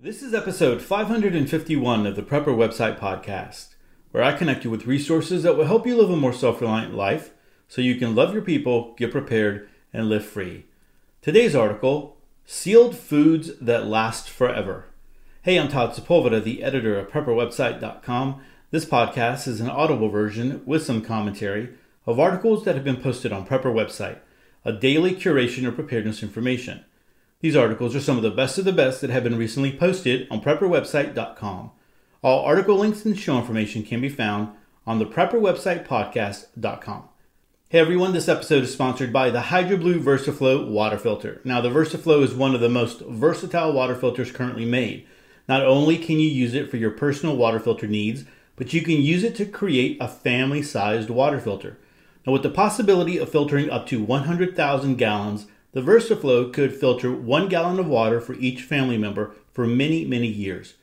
This is episode 551 of the Prepper Website Podcast, where I connect you with resources that will help you live a more self-reliant life so you can love your people, get prepared, and live free. Today's article, Sealed Foods That Last Forever. Hey, I'm Todd Sepulveda, the editor of PrepperWebsite.com. This podcast is an audible version with some commentary of articles that have been posted on Prepper Website, a daily curation of preparedness information. These articles are some of the best that have been recently posted on PrepperWebsite.com. All article links and show information can be found on the PrepperWebsitePodcast.com. Hey everyone, this episode is sponsored by the HydroBlue Versaflow water filter. Now the Versaflow is one of the most versatile water filters currently made. Not only can you use it for your personal water filter needs, but you can use it to create a family-sized water filter. Now with the possibility of filtering up to 100,000 gallons, the Versaflow could filter 1 gallon of water for each family member for many, many years.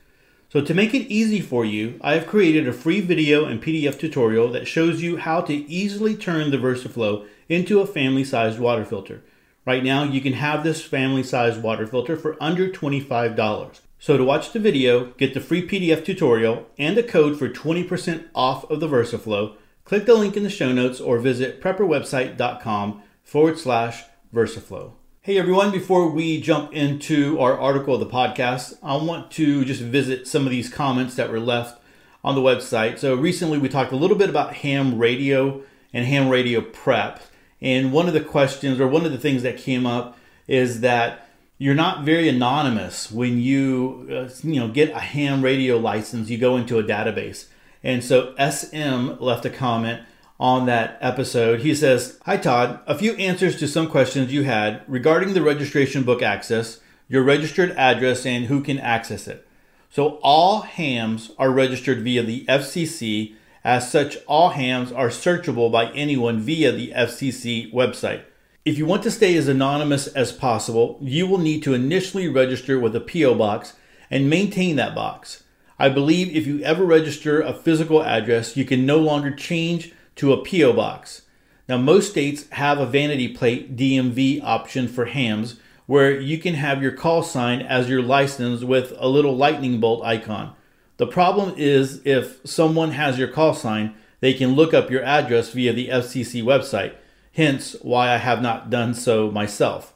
So to make it easy for you, I have created a free video and PDF tutorial that shows you how to easily turn the Versaflow into a family-sized water filter. Right now, you can have this family-sized water filter for under $25. So to watch the video, get the free PDF tutorial and a code for 20% off of the Versaflow, click the link in the show notes or visit prepperwebsite.com/Versaflow. Hey everyone, before we jump into our article of the podcast, I want to just visit some of these comments that were left on the website. So recently we talked a little bit about ham radio and ham radio prep. And one of the questions or one of the things that came up is that you're not very anonymous when you get a ham radio license, you go into a database. And so SM left a comment on that episode. He says, "Hi Todd, a few answers to some questions you had regarding the registration book access, your registered address, and who can access it. So all hams are registered via the FCC. As such, all hams are searchable by anyone via the FCC website. If you want to stay as anonymous as possible, you will need to initially register with a PO box and maintain that box. I believe if you ever register a physical address, you can no longer change to a PO box. Now most states have a vanity plate DMV option for hams where you can have your call sign as your license with a little lightning bolt icon. The problem is if someone has your call sign, they can look up your address via the FCC website, hence why I have not done so myself.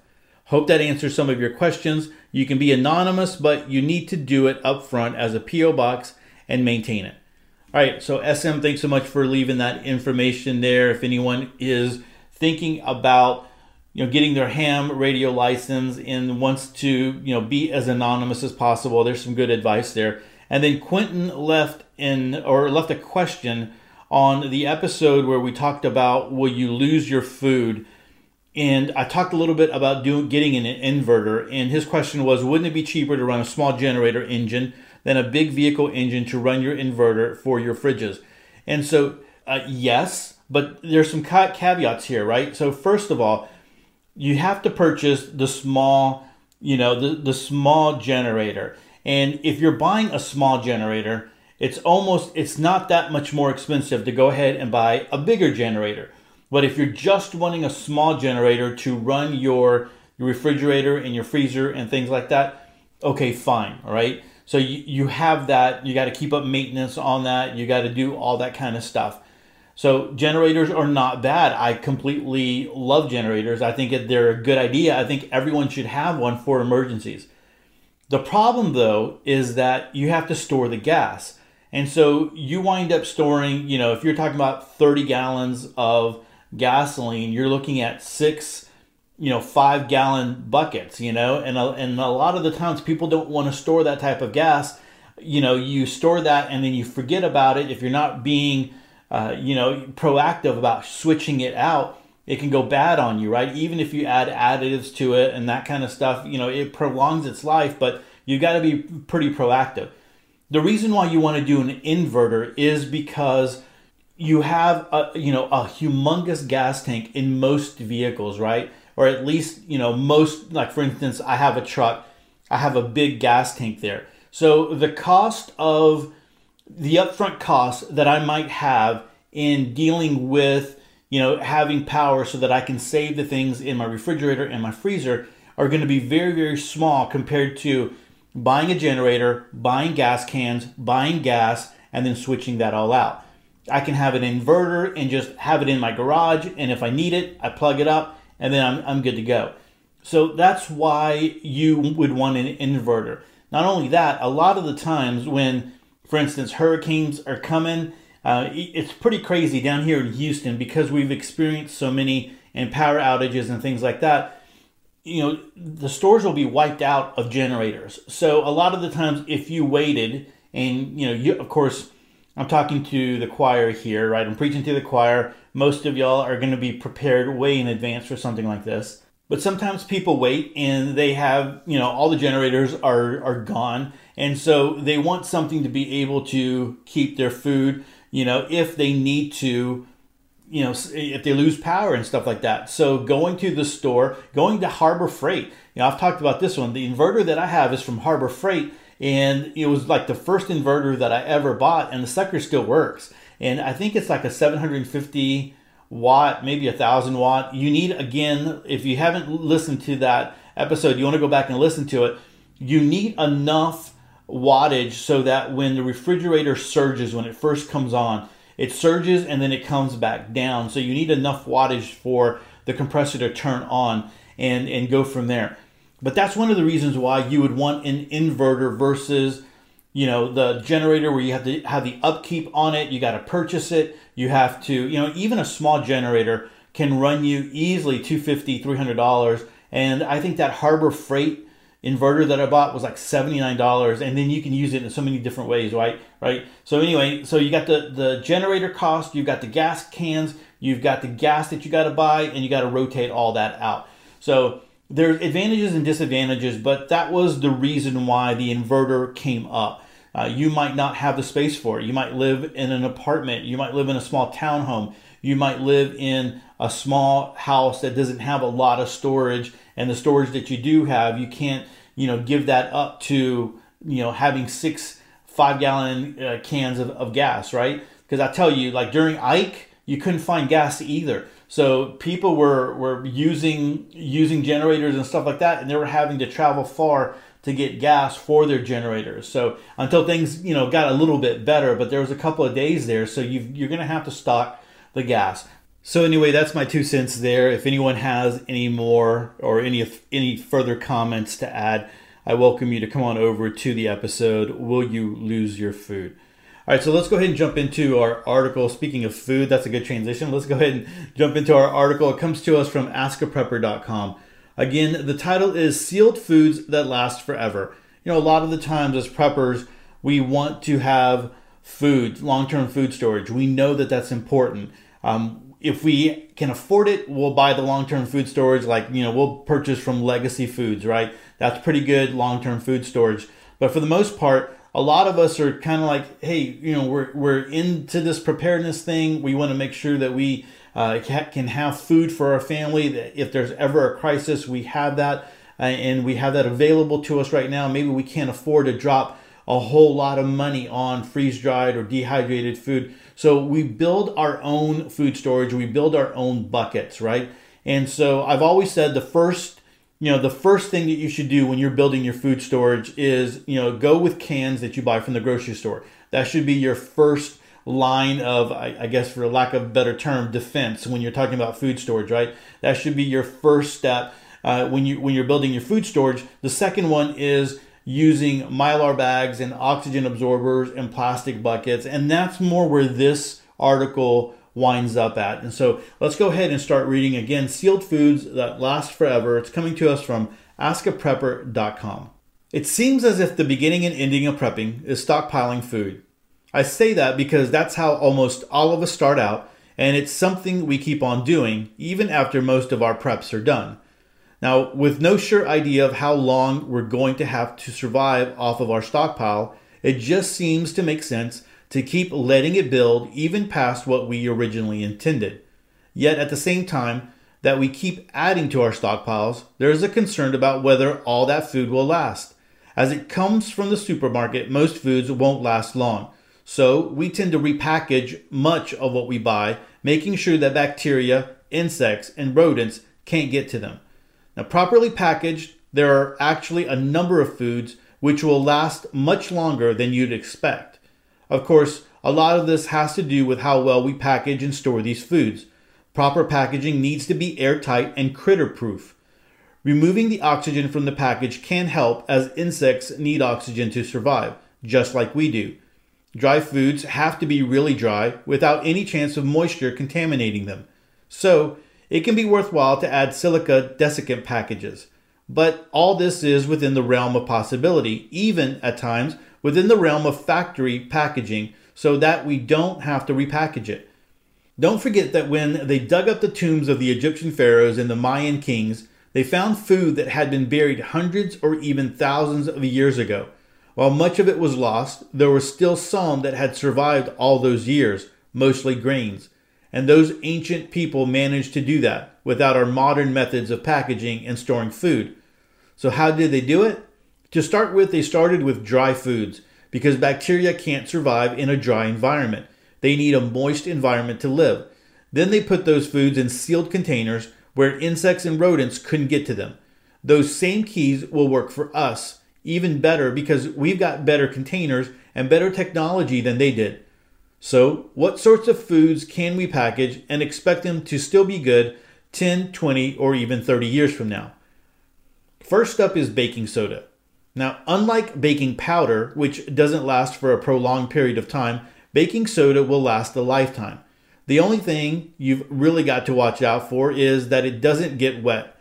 Hope that answers some of your questions. You can be anonymous, but you need to do it up front as a PO box and maintain it." All right, so SM, thanks so much for leaving that information there. If anyone is thinking about getting their ham radio license and wants to be as anonymous as possible, there's some good advice there. And then Quentin left a question on the episode where we talked about will you lose your food, and I talked a little bit about getting an inverter. And his question was, wouldn't it be cheaper to run a small generator engine than a big vehicle engine to run your inverter for your fridges? And so, yes, but there's some caveats here, right? So first of all, you have to purchase the small, the small generator. And if you're buying a small generator, it's not that much more expensive to go ahead and buy a bigger generator. But if you're just wanting a small generator to run your refrigerator and your freezer and things like that, okay, fine, all right? So you have that, you got to keep up maintenance on that, you got to do all that kind of stuff. So generators are not bad. I completely love generators. I think they're a good idea. I think everyone should have one for emergencies. The problem though is that you have to store the gas. And so you wind up storing, if you're talking about 30 gallons of gasoline, you're looking at 6 5-gallon buckets, and a lot of the times people don't want to store that type of gas. You store that and then you forget about it. If you're not being, proactive about switching it out, it can go bad on you, right? Even if you add additives to it and that kind of stuff, it prolongs its life, but you've got to be pretty proactive. The reason why you want to do an inverter is because you have a humongous gas tank in most vehicles, right? Or at least, most, like for instance, I have a truck, I have a big gas tank there. So the upfront cost that I might have in dealing with, having power so that I can save the things in my refrigerator and my freezer are going to be very, very small compared to buying a generator, buying gas cans, buying gas, and then switching that all out. I can have an inverter and just have it in my garage, and if I need it, I plug it up, and then I'm good to go. So that's why you would want an inverter. Not only that, a lot of the times when, for instance, hurricanes are coming, it's pretty crazy down here in Houston because we've experienced so many and power outages and things like that. You know, the stores will be wiped out of generators. So a lot of the times, if you waited, and of course, I'm talking to the choir here, right? I'm preaching to the choir. Most of y'all are going to be prepared way in advance for something like this. But sometimes people wait and they have, all the generators are gone. And so they want something to be able to keep their food, if they need to, if they lose power and stuff like that. So going to the store, going to Harbor Freight, I've talked about this one. The inverter that I have is from Harbor Freight, and it was like the first inverter that I ever bought, and the sucker still works. And I think it's like a 750 watt, maybe 1,000 watt. You need, again, if you haven't listened to that episode, you want to go back and listen to it. You need enough wattage so that when the refrigerator surges, when it first comes on, it surges and then it comes back down. So you need enough wattage for the compressor to turn on and go from there. But that's one of the reasons why you would want an inverter versus the generator, where you have to have the upkeep on it. You got to purchase it. You have to, even a small generator can run you easily $250, $300. And I think that Harbor Freight inverter that I bought was like $79. And then you can use it in so many different ways, right? So anyway, so you got the generator cost, you've got the gas cans, you've got the gas that you got to buy, and you got to rotate all that out. So there's advantages and disadvantages, but that was the reason why the inverter came up. You might not have the space for it. You might live in an apartment. You might live in a small townhome. You might live in a small house that doesn't have a lot of storage, and the storage that you do have, you can't, give that up to, having 6 5-gallon cans of gas, right? Because I tell you, like during Ike, you couldn't find gas either. So people were using generators and stuff like that, and they were having to travel far to get gas for their generators. So until things, got a little bit better, but there was a couple of days there. So you're going to have to stock the gas. So anyway, that's my 2 cents there. If anyone has any more or any further comments to add, I welcome you to come on over to the episode, Will You Lose Your Food? All right, so let's go ahead and jump into our article. Speaking of food, that's a good transition. Let's go ahead and jump into our article. It comes to us from AskAPrepper.com. Again, the title is Sealed Foods That Last Forever. A lot of the times as preppers, we want to have food, long-term food storage. We know that that's important. If we can afford it, we'll buy the long-term food storage. We'll purchase from Legacy Foods, right? That's pretty good long-term food storage. But for the most part, a lot of us are kind of like, hey, we're into this preparedness thing. We want to make sure that we can have food for our family. That if there's ever a crisis, we have that, and we have that available to us right now. Maybe we can't afford to drop a whole lot of money on freeze-dried or dehydrated food. So we build our own food storage. We build our own buckets, right? And so I've always said the first thing that you should do when you're building your food storage is, go with cans that you buy from the grocery store. That should be your first line of, I guess for lack of a better term, defense when you're talking about food storage, right? That should be your first step when you're building your food storage. The second one is using Mylar bags and oxygen absorbers and plastic buckets. And that's more where this article winds up at. And so let's go ahead and start reading again, Sealed Foods That Last Forever. It's coming to us from AskAPrepper.com. It seems as if the beginning and ending of prepping is stockpiling food. I say that because that's how almost all of us start out, and it's something we keep on doing even after most of our preps are done. Now, with no sure idea of how long we're going to have to survive off of our stockpile, it just seems to make sense to keep letting it build even past what we originally intended. Yet at the same time that we keep adding to our stockpiles, there is a concern about whether all that food will last. As it comes from the supermarket, most foods won't last long. So we tend to repackage much of what we buy, making sure that bacteria, insects, and rodents can't get to them. Now, properly packaged, there are actually a number of foods which will last much longer than you'd expect. Of course, a lot of this has to do with how well we package and store these foods. Proper packaging needs to be airtight and critter-proof. Removing the oxygen from the package can help, as insects need oxygen to survive, just like we do. Dry foods have to be really dry without any chance of moisture contaminating them. So, it can be worthwhile to add silica desiccant packages. But all this is within the realm of possibility, even at times within the realm of factory packaging, so that we don't have to repackage it. Don't forget that when they dug up the tombs of the Egyptian pharaohs and the Mayan kings, they found food that had been buried hundreds or even thousands of years ago. While much of it was lost, there was still some that had survived all those years, mostly grains. And those ancient people managed to do that without our modern methods of packaging and storing food. So how did they do it? To start with, they started with dry foods because bacteria can't survive in a dry environment. They need a moist environment to live. Then they put those foods in sealed containers where insects and rodents couldn't get to them. Those same keys will work for us, even better because we've got better containers and better technology than they did. So, what sorts of foods can we package and expect them to still be good 10, 20, or even 30 years from now? First up is baking soda. Now, unlike baking powder, which doesn't last for a prolonged period of time, baking soda will last a lifetime. The only thing you've really got to watch out for is that it doesn't get wet.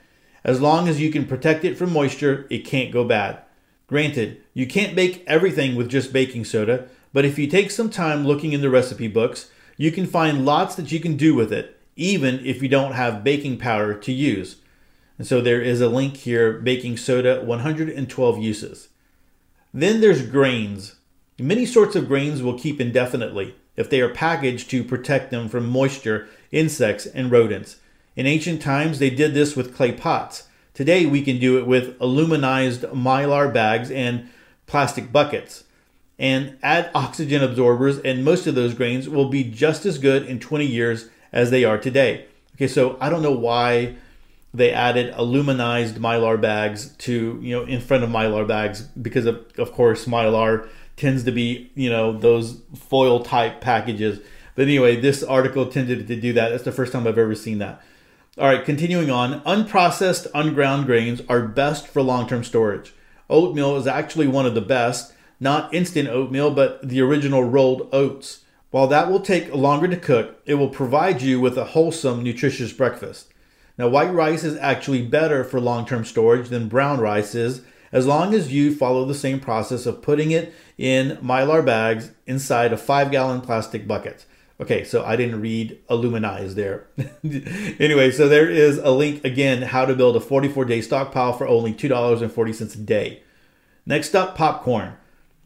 As long as you can protect it from moisture, it can't go bad. Granted, you can't bake everything with just baking soda, but if you take some time looking in the recipe books, you can find lots that you can do with it, even if you don't have baking powder to use. And so there is a link here, baking soda, 112 uses. Then there's grains. Many sorts of grains will keep indefinitely if they are packaged to protect them from moisture, insects, and rodents. In ancient times, they did this with clay pots. Today, we can do it with aluminized mylar bags and plastic buckets. And add oxygen absorbers, and most of those grains will be just as good in 20 years as they are today. Okay, so I don't know why they added aluminized mylar bags to, in front of mylar bags, because of course mylar tends to be, those foil type packages. But anyway, this article tended to do that. That's the first time I've ever seen that. All right, continuing on, unprocessed, unground grains are best for long-term storage. Oatmeal is actually one of the best. Not instant oatmeal, but the original rolled oats. While that will take longer to cook, it will provide you with a wholesome, nutritious breakfast. Now, white rice is actually better for long-term storage than brown rice is, as long as you follow the same process of putting it in mylar bags inside a 5-gallon plastic bucket. Okay, so I didn't read aluminize there. Anyway, so there is a link again, how to build a 44-day stockpile for only $2.40 a day. Next up, popcorn.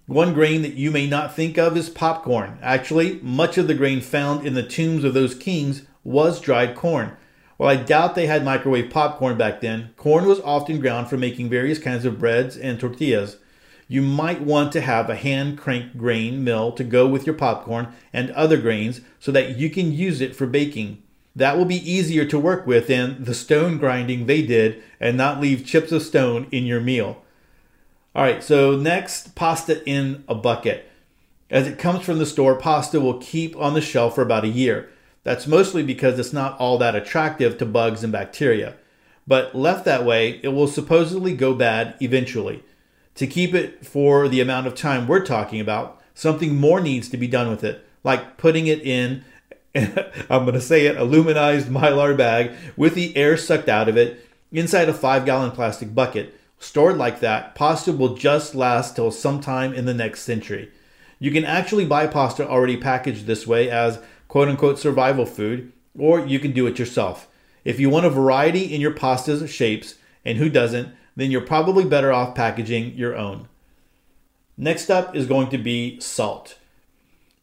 One grain that you may not think of is popcorn. Actually, much of the grain found in the tombs of those kings was dried corn. While I doubt they had microwave popcorn back then, corn was often ground for making various kinds of breads and tortillas. You might want to have a hand-cranked grain mill to go with your popcorn and other grains so that you can use it for baking. That will be easier to work with than the stone grinding they did and not leave chips of stone in your meal. All right, so next, pasta in a bucket. As it comes from the store, pasta will keep on the shelf for about a year. That's mostly because it's not all that attractive to bugs and bacteria. But left that way, it will supposedly go bad eventually. To keep it for the amount of time we're talking about, something more needs to be done with it, like putting it in, I'm going to say it, aluminized mylar bag with the air sucked out of it inside a 5-gallon plastic bucket. Stored like that, pasta will just last till sometime in the next century. You can actually buy pasta already packaged this way as quote-unquote survival food, or you can do it yourself. If you want a variety in your pasta's shapes, and who doesn't, then you're probably better off packaging your own. Next up is going to be salt.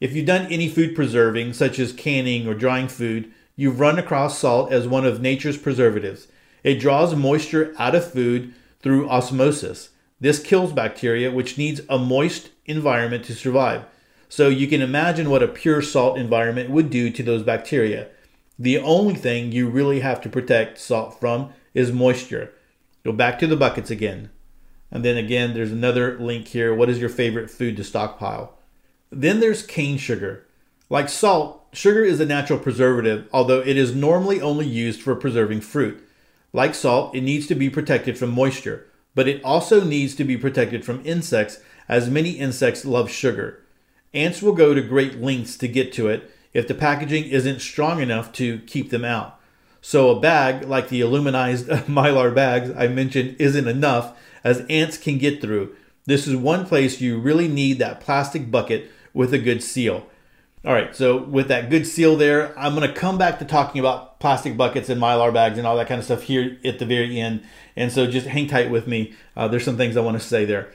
If you've done any food preserving, such as canning or drying food, you've run across salt as one of nature's preservatives. It draws moisture out of food through osmosis. This kills bacteria, which needs a moist environment to survive. So you can imagine what a pure salt environment would do to those bacteria. The only thing you really have to protect salt from is moisture. Go back to the buckets again. And then again, there's another link here. What is your favorite food to stockpile? Then there's cane sugar. Like salt, sugar is a natural preservative, although it is normally only used for preserving fruit. Like salt, it needs to be protected from moisture, but it also needs to be protected from insects, as many insects love sugar. Ants will go to great lengths to get to it if the packaging isn't strong enough to keep them out. So a bag, like the aluminized Mylar bags I mentioned, isn't enough, as ants can get through. This is one place you really need that plastic bucket with a good seal. All right, so with that good seal there, I'm going to come back to talking about plastic buckets and Mylar bags and all that kind of stuff here at the very end. And so just hang tight with me. There's some things I want to say there.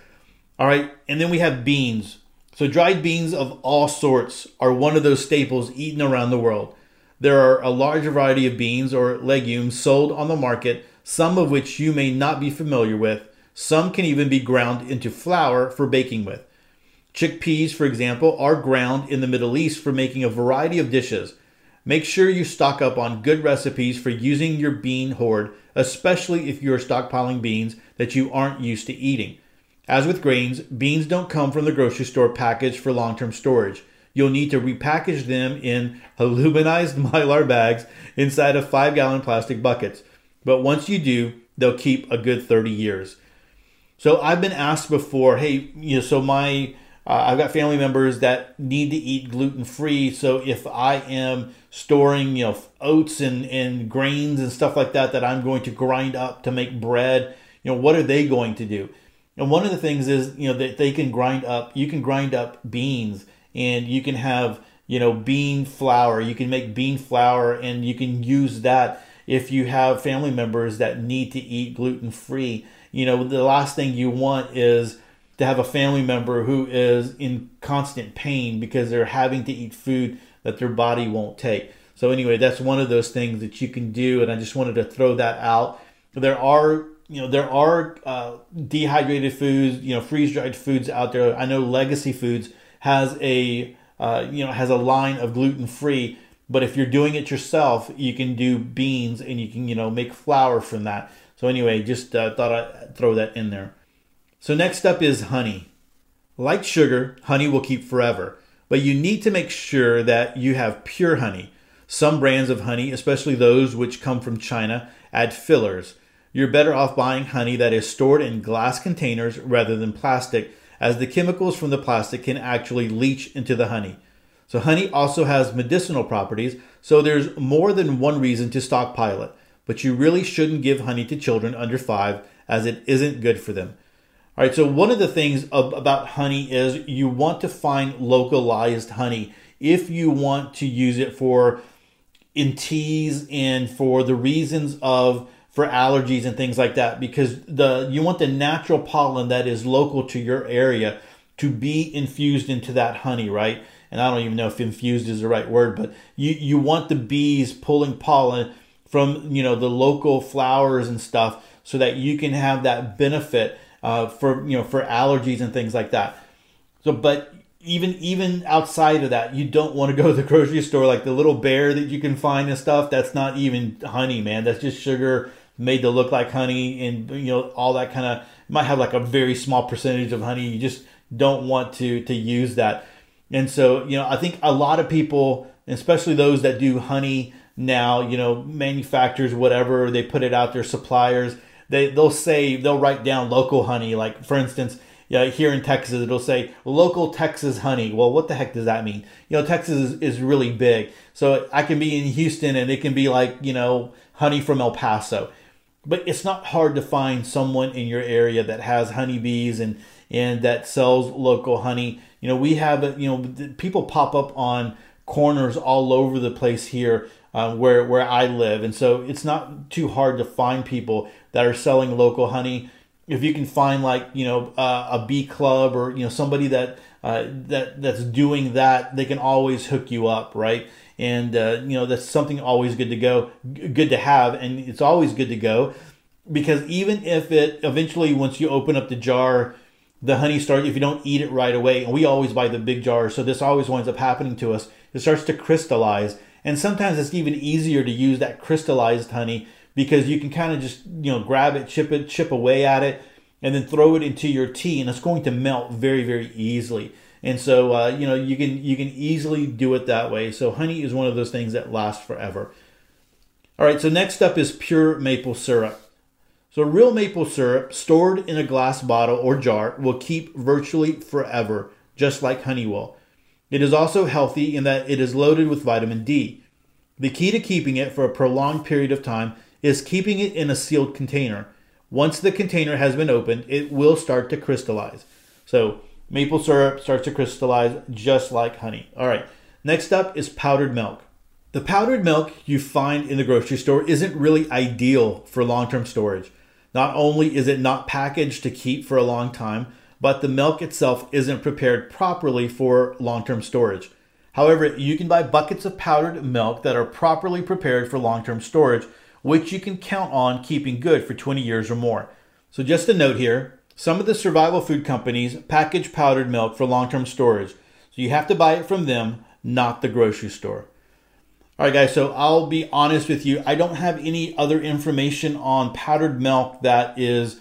All right, and then we have beans. So dried beans of all sorts are one of those staples eaten around the world. There are a large variety of beans or legumes sold on the market, some of which you may not be familiar with. Some can even be ground into flour for baking with. Chickpeas, for example, are ground in the Middle East for making a variety of dishes. Make sure you stock up on good recipes for using your bean hoard, especially if you are stockpiling beans that you aren't used to eating. As with grains, beans don't come from the grocery store packaged for long-term storage. You'll need to repackage them in aluminized Mylar bags inside of 5-gallon plastic buckets. But once you do, they'll keep a good 30 years. So I've been asked before, hey, so I've got family members that need to eat gluten-free. So if I am storing, oats and grains and stuff like that, that I'm going to grind up to make bread, what are they going to do? And one of the things is, that they can grind up, you can grind up beans and you can have, bean flour, you can make bean flour and you can use that if you have family members that need to eat gluten-free. The last thing you want is to have a family member who is in constant pain because they're having to eat food that their body won't take. So anyway, that's one of those things that you can do, and I just wanted to throw that out. There are dehydrated foods, freeze-dried foods out there. I know Legacy Foods has a line of gluten-free, but if you're doing it yourself, you can do beans and you can make flour from that. So anyway, just thought I'd throw that in there. So next up is honey. Like sugar, honey will keep forever, but you need to make sure that you have pure honey. Some brands of honey, especially those which come from China, add fillers. You're better off buying honey that is stored in glass containers rather than plastic, as the chemicals from the plastic can actually leach into the honey. So honey also has medicinal properties, so there's more than one reason to stockpile it, but you really shouldn't give honey to children under 5, as it isn't good for them. All right, so one of the things about honey is you want to find localized honey if you want to use it in teas and for the reasons for allergies and things like that, because you want the natural pollen that is local to your area to be infused into that honey, right? And I don't even know if infused is the right word, but you want the bees pulling pollen from the local flowers and stuff so that you can have that benefit for allergies and things like that. So, but even outside of that, you don't want to go to the grocery store like the little bear that you can find and stuff. That's not even honey, man. That's just sugar made to look like honey, and all that kind of might have like a very small percentage of honey. You just don't want to use that. And so, I think a lot of people, especially those that do honey now, manufacturers, whatever, they put it out there, suppliers. They'll write down local honey. Like for instance, here in Texas, it'll say local Texas honey. Well, what the heck does that mean? Texas is really big. So I can be in Houston and it can be like, honey from El Paso, but it's not hard to find someone in your area that has honeybees and that sells local honey. We have, people pop up on corners all over the place here where I live. And so it's not too hard to find people that are selling local honey. If you can find like, a bee club or, somebody that's doing that, they can always hook you up, right? And, that's something always good to have. And it's always good to go, because even if it eventually, once you open up the jar, the honey starts, if you don't eat it right away, and we always buy the big jar, so this always winds up happening to us, it starts to crystallize. And sometimes it's even easier to use that crystallized honey because you can kind of just, grab it, chip away at it. and then throw it into your tea, and it's going to melt very, very easily. And so, you know, you can easily do it that way. So honey is one of those things that lasts forever. All right, so next up is pure maple syrup. So real maple syrup stored in a glass bottle or jar will keep virtually forever, just like honey will. It is also healthy in that it is loaded with vitamin D. The key to keeping it for a prolonged period of time is keeping it in a sealed container. Once the container has been opened, it will start to crystallize. So maple syrup starts to crystallize just like honey. All right, next up is powdered milk. The powdered milk you find in the grocery store isn't really ideal for long-term storage. Not only is it not packaged to keep for a long time, but the milk itself isn't prepared properly for long-term storage. However, you can buy buckets of powdered milk that are properly prepared for long-term storage, which you can count on keeping good for 20 years or more. So just a note here, some of the survival food companies package powdered milk for long-term storage. So you have to buy it from them, not the grocery store. All right, guys, so I'll be honest with you. I don't have any other information on powdered milk that is,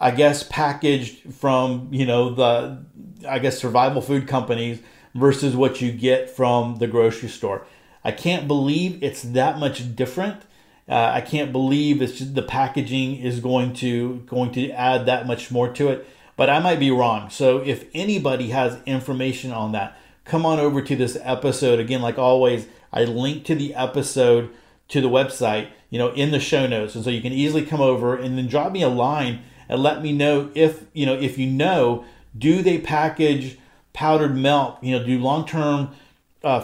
I guess, packaged from, you know, the, I guess, survival food companies versus what you get from the grocery store. I can't believe it's that much different. I can't believe it's just the packaging is going to add that much more to it, but I might be wrong. So if anybody has information on that, come on over to this episode. Again, like always, I link to the episode to the website, you know, in the show notes. And so you can easily come over and then drop me a line and let me know if you know, do they package powdered milk? You know, do long-term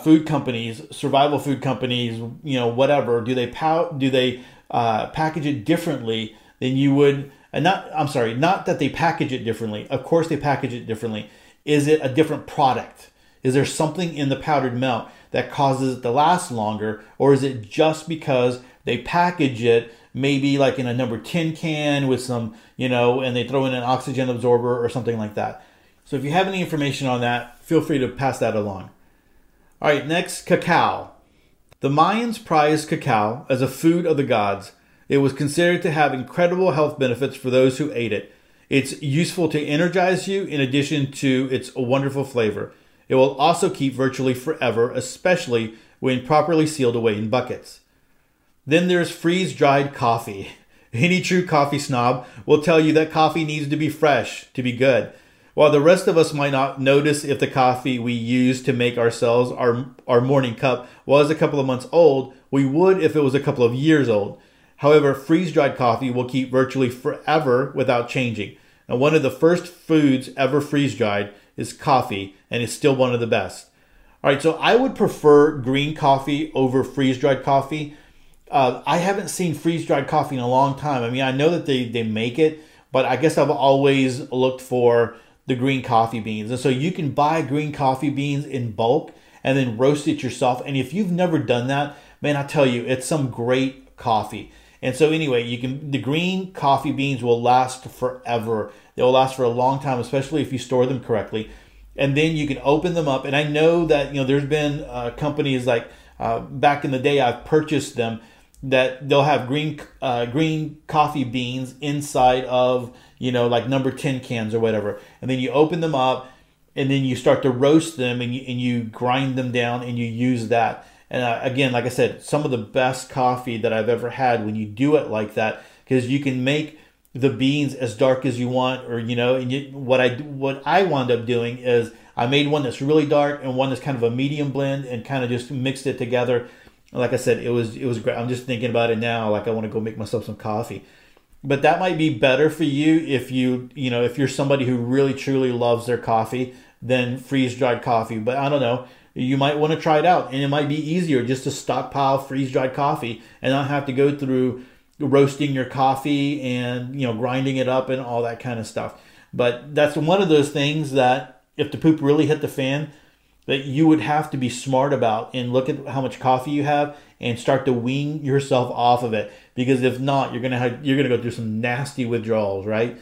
food companies, survival food companies, you know, whatever, do they package it differently than you would? And not that they package it differently. Of course they package it differently. Is it a different product? Is there something in the powdered milk that causes it to last longer? Or is it just because they package it maybe like in a number 10 can with some, you know, and they throw in an oxygen absorber or something like that? So if you have any information on that, feel free to pass that along. All right, next, cacao. The Mayans prized cacao as a food of the gods. It was considered to have incredible health benefits for those who ate it. It's useful to energize you in addition to its wonderful flavor. It will also keep virtually forever, especially when properly sealed away in buckets. Then there's freeze-dried coffee. Any true coffee snob will tell you that coffee needs to be fresh to be good. While the rest of us might not notice if the coffee we use to make ourselves our morning cup was a couple of months old, we would if it was a couple of years old. However, freeze-dried coffee will keep virtually forever without changing. Now, one of the first foods ever freeze-dried is coffee, and it's still one of the best. All right, so I would prefer green coffee over freeze-dried coffee. I haven't seen freeze-dried coffee in a long time. I mean, I know that they make it, but I guess I've always looked for the green coffee beans. And so you can buy green coffee beans in bulk and then roast it yourself. And if you've never done that, man, I tell you, it's some great coffee. And so anyway, the green coffee beans will last forever. They'll last for a long time, especially if you store them correctly. And then you can open them up. And I know that, you know, there's been companies like back in the day, I've purchased them that they'll have green coffee beans inside of, you know, like number 10 cans or whatever. And then you open them up and then you start to roast them and you grind them down and you use that. And again, like I said, some of the best coffee that I've ever had when you do it like that, because you can make the beans as dark as you want, or, you know, what I wound up doing is I made one that's really dark and one that's kind of a medium blend and kind of just mixed it together. Like I said, it was great. I'm just thinking about it now. Like I want to go make myself some coffee, but that might be better for you if you're somebody who really truly loves their coffee than freeze-dried coffee. But I don't know. You might want to try it out, and it might be easier just to stockpile freeze-dried coffee and not have to go through roasting your coffee and, you know, grinding it up and all that kind of stuff. But that's one of those things that if the poop really hit the fan, that you would have to be smart about and look at how much coffee you have and start to wean yourself off of it. Because if not, you're gonna go through some nasty withdrawals, right?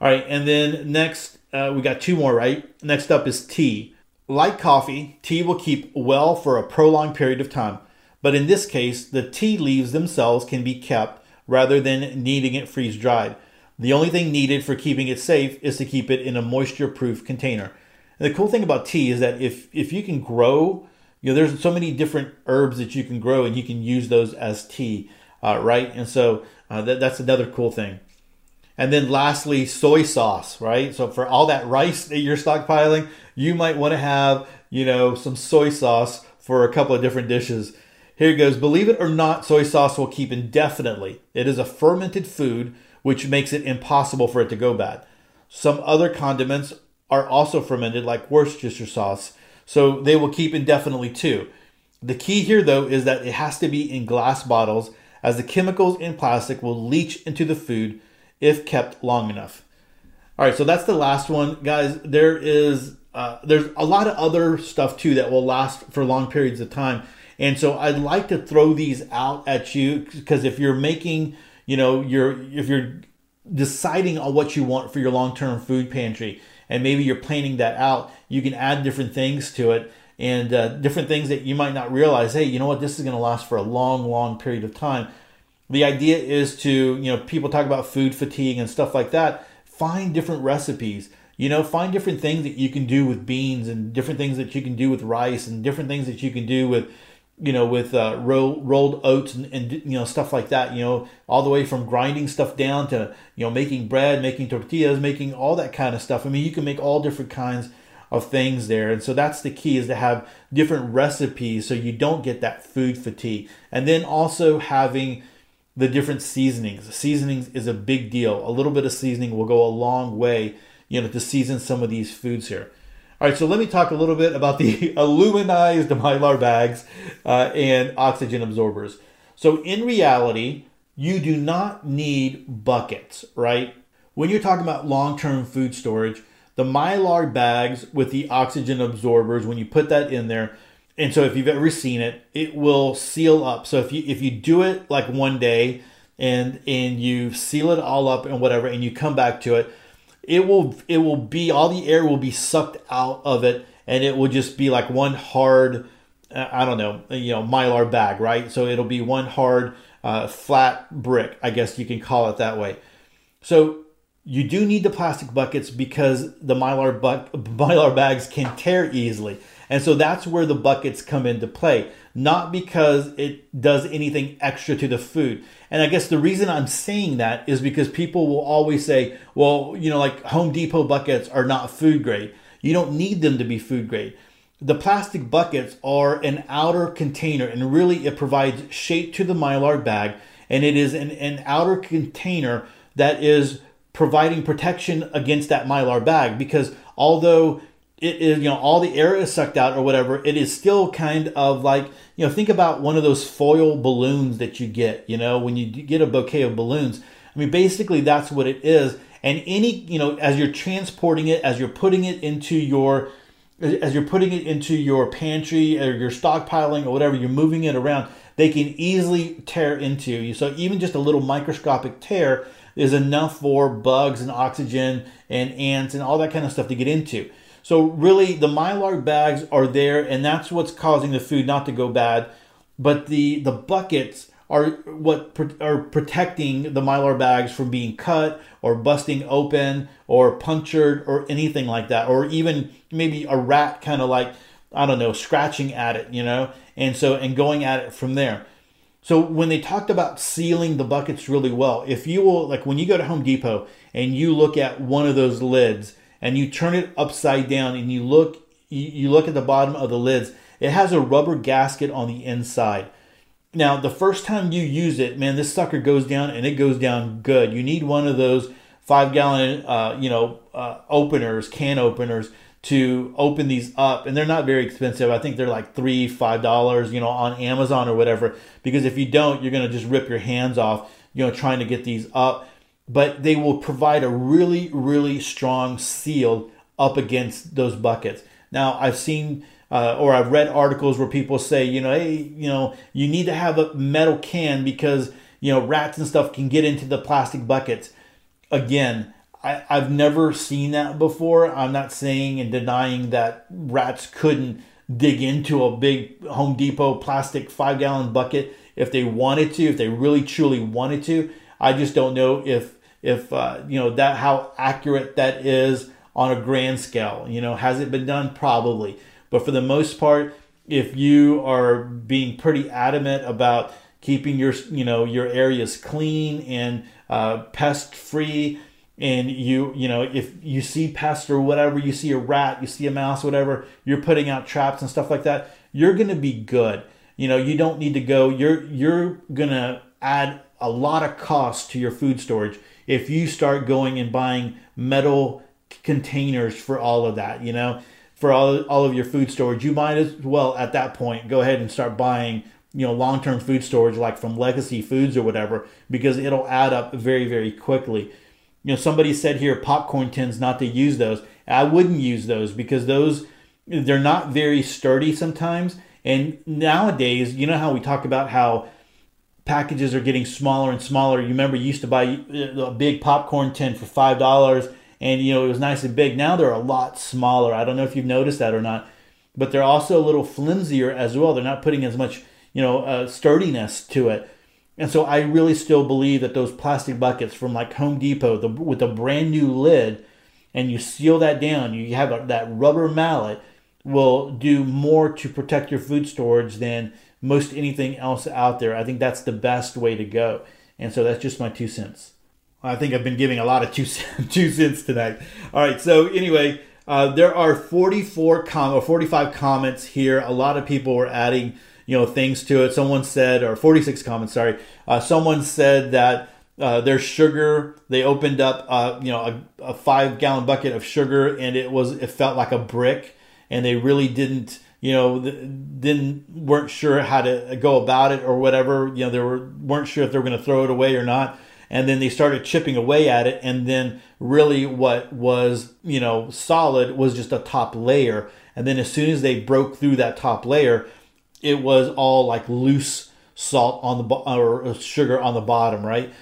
All right, and then next we got two more, right? Next up is tea. Like coffee, tea will keep well for a prolonged period of time. But in this case, the tea leaves themselves can be kept rather than needing it freeze-dried. The only thing needed for keeping it safe is to keep it in a moisture-proof container. And the cool thing about tea is that if you can grow, you know, there's so many different herbs that you can grow and you can use those as tea, right? And so that's another cool thing. And then lastly, soy sauce, right? So for all that rice that you're stockpiling, you might want to have, you know, some soy sauce for a couple of different dishes. Here it goes. Believe it or not, soy sauce will keep indefinitely. It is a fermented food, which makes it impossible for it to go bad. Some other condiments are also fermented, like Worcestershire sauce, so they will keep indefinitely too. The key here, though, is that it has to be in glass bottles, as the chemicals in plastic will leach into the food if kept long enough. All right, so that's the last one, guys. There's a lot of other stuff too that will last for long periods of time. And so I'd like to throw these out at you, because if you're making, you know, if you're deciding on what you want for your long-term food pantry, and maybe you're planning that out, you can add different things to it, and different things that you might not realize, hey, you know what, this is going to last for a long, long period of time. The idea is to, you know, people talk about food fatigue and stuff like that. Find different recipes. You know, find different things that you can do with beans, and different things that you can do with rice, and different things that you can do with, you know, with rolled oats and, you know, stuff like that, you know, all the way from grinding stuff down to, you know, making bread, making tortillas, making all that kind of stuff. I mean, you can make all different kinds of things there. And so that's the key, is to have different recipes so you don't get that food fatigue. And then also having the different seasonings. Seasonings is a big deal. A little bit of seasoning will go a long way, you know, to season some of these foods here. All right, so let me talk a little bit about the aluminized Mylar bags and oxygen absorbers. So in reality, you do not need buckets, right? When you're talking about long-term food storage, the Mylar bags with the oxygen absorbers, when you put that in there, and so if you've ever seen it, it will seal up. So if you do it like one day and you seal it all up and whatever, and you come back to it, it will be, all the air will be sucked out of it, and it will just be like one hard, I don't know, you know, Mylar bag, right? So it'll be one hard flat brick, I guess you can call it that way. So you do need the plastic buckets, because the Mylar bags can tear easily. And so that's where the buckets come into play, not because it does anything extra to the food. And I guess the reason I'm saying that is because people will always say, well, you know, like Home Depot buckets are not food grade. You don't need them to be food grade. The plastic buckets are an outer container, and really it provides shape to the Mylar bag. And it is an outer container that is providing protection against that Mylar bag, because although it is, you know, all the air is sucked out or whatever, it is still kind of like, you know, think about one of those foil balloons that you get, you know, when you get a bouquet of balloons. I mean, basically that's what it is. And any, you know, as you're transporting it, as you're putting it into your, as you're putting it into your pantry or your stockpiling or whatever, you're moving it around, they can easily tear into you. So even just a little microscopic tear is enough for bugs and oxygen and ants and all that kind of stuff to get into. So really, the Mylar bags are there, and that's what's causing the food not to go bad. But the buckets are what are protecting the Mylar bags from being cut or busting open or punctured or anything like that. Or even maybe a rat kind of like, I don't know, scratching at it, you know, and going at it from there. So when they talked about sealing the buckets really well, if you will, like when you go to Home Depot and you look at one of those lids, and you turn it upside down and you look at the bottom of the lids, it has a rubber gasket on the inside. Now, the first time you use it, man, this sucker goes down, and it goes down good. You need one of those 5-gallon, openers, can openers to open these up. And they're not very expensive. I think they're like $3, $5, you know, on Amazon or whatever. Because if you don't, you're going to just rip your hands off, you know, trying to get these up. But they will provide a really, really strong seal up against those buckets. Now, I've seen or I've read articles where people say, you know, hey, you know, you need to have a metal can because, you know, rats and stuff can get into the plastic buckets. Again, I've never seen that before. I'm not saying and denying that rats couldn't dig into a big Home Depot plastic 5-gallon bucket if they wanted to, if they really, truly wanted to. I just don't know if if you know that how accurate that is on a grand scale. You know, has it been done? Probably, but for the most part, if you are being pretty adamant about keeping your your areas clean and pest free, and you know if you see pests or whatever, you see a rat, you see a mouse, whatever, you're putting out traps and stuff like that, you're going to be good. You know, you don't need to go, you're going to add a lot of cost to your food storage if you start going and buying metal containers for all of that, you know, for all of your food storage. You might as well at that point go ahead and start buying, you know, long-term food storage like from Legacy Foods or whatever, because it'll add up very, very quickly. You know, somebody said here, popcorn tins, not to use those. I wouldn't use those because those, they're not very sturdy sometimes. And nowadays, you know how we talk about how packages are getting smaller and smaller. You remember you used to buy a big popcorn tin for $5 and, you know, it was nice and big. Now they're a lot smaller. I don't know if you've noticed that or not, but they're also a little flimsier as well. They're not putting as much, you know, sturdiness to it. And so I really still believe that those plastic buckets from like Home Depot with a brand new lid, and you seal that down, you have that rubber mallet, will do more to protect your food storage than most anything else out there. I think that's the best way to go. And so that's just my 2 cents. I think I've been giving a lot of 2 cents tonight. All right, so anyway, there are 45 comments here. A lot of people were adding, you know, things to it. Someone said, or 46 comments, sorry. Someone said that their sugar, they opened up, you know, a 5-gallon bucket of sugar, and it felt like a brick. And they really didn't, you know, weren't sure how to go about it or whatever. You know, they weren't sure if they were going to throw it away or not. And then they started chipping away at it. And then really what was, you know, solid was just a top layer. And then as soon as they broke through that top layer, it was all like loose salt on the or sugar on the bottom, right?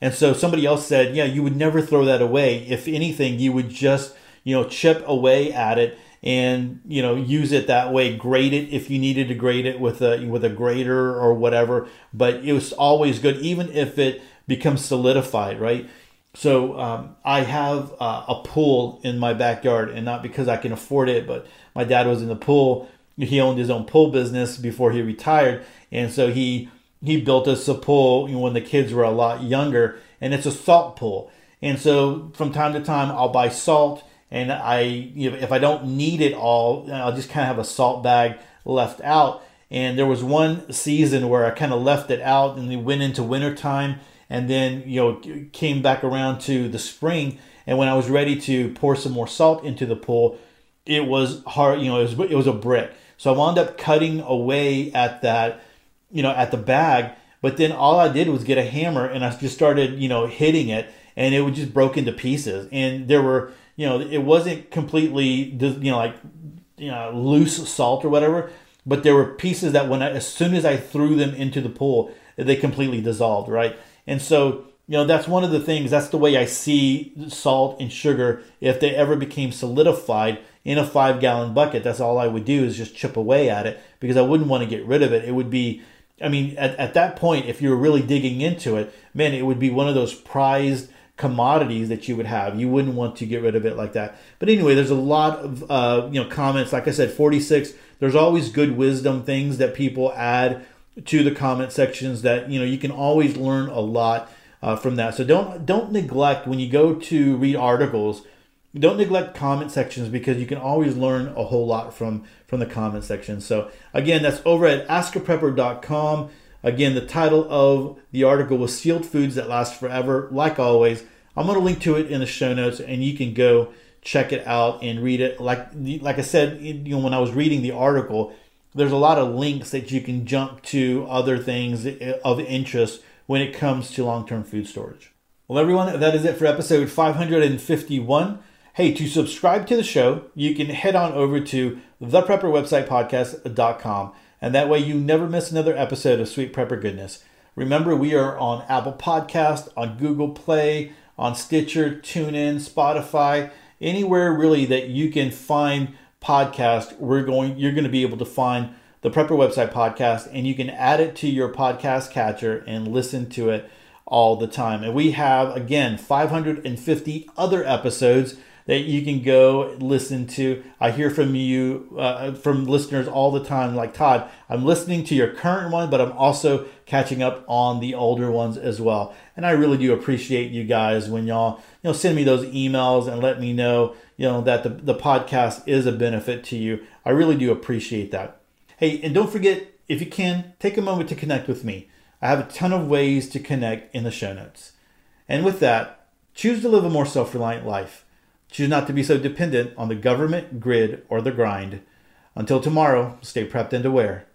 And so somebody else said, yeah, you would never throw that away. If anything, you would just, you know, chip away at it. And, you know, use it that way, grate it if you needed to grate it with a grater or whatever. But it was always good, even if it becomes solidified, right? So I have a pool in my backyard, and not because I can afford it, but my dad was in the pool. He owned his own pool business before he retired. And so he built us a pool, you know, when the kids were a lot younger, and it's a salt pool. And so from time to time, I'll buy salt. And I, you know, if I don't need it all, I'll just kind of have a salt bag left out. And there was one season where I kind of left it out, and we went into wintertime, and then, you know, came back around to the spring. And when I was ready to pour some more salt into the pool, it was hard, you know, it was a brick. So I wound up cutting away at that, you know, at the bag. But then all I did was get a hammer, and I just started, you know, hitting it, and it would just broke into pieces. And there were, you know, it wasn't completely, you know, like, you know, loose salt or whatever, but there were pieces that as soon as I threw them into the pool, they completely dissolved, right? And so, you know, that's one of the things, that's the way I see salt and sugar. If they ever became solidified in a 5-gallon bucket, that's all I would do is just chip away at it, because I wouldn't want to get rid of it. It would be, I mean, at that point, if you were really digging into it, man, it would be one of those prized commodities that you would have. You wouldn't want to get rid of it like that. But anyway, there's a lot of you know, comments. Like I said, 46. There's always good wisdom, things that people add to the comment sections that, you know, you can always learn a lot from that. So don't neglect, when you go to read articles, don't neglect comment sections, because you can always learn a whole lot from the comment section. So again, that's over at AskAPrepper.com. Again, the title of the article was Sealed Foods That Last Forever. Like always, I'm going to link to it in the show notes, and you can go check it out and read it. Like I said, you know, when I was reading the article, there's a lot of links that you can jump to other things of interest when it comes to long-term food storage. Well, everyone, that is it for episode 551. Hey, to subscribe to the show, you can head on over to theprepperwebsitepodcast.com. And that way you never miss another episode of Sweet Prepper Goodness. Remember, we are on Apple Podcast, on Google Play, on Stitcher, TuneIn, Spotify, anywhere really that you can find podcasts. You're going to be able to find the Prepper Website Podcast, and you can add it to your podcast catcher and listen to it all the time. And we have, again, 550 other episodes that you can go listen to. I hear from you, from listeners all the time, like, Todd, I'm listening to your current one, but I'm also catching up on the older ones as well. And I really do appreciate you guys when y'all, you know, send me those emails and let me know, you know, that the podcast is a benefit to you. I really do appreciate that. Hey, and don't forget, if you can, take a moment to connect with me. I have a ton of ways to connect in the show notes. And with that, choose to live a more self-reliant life. Choose not to be so dependent on the government, grid, or the grind. Until tomorrow, stay prepped and aware.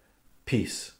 Peace.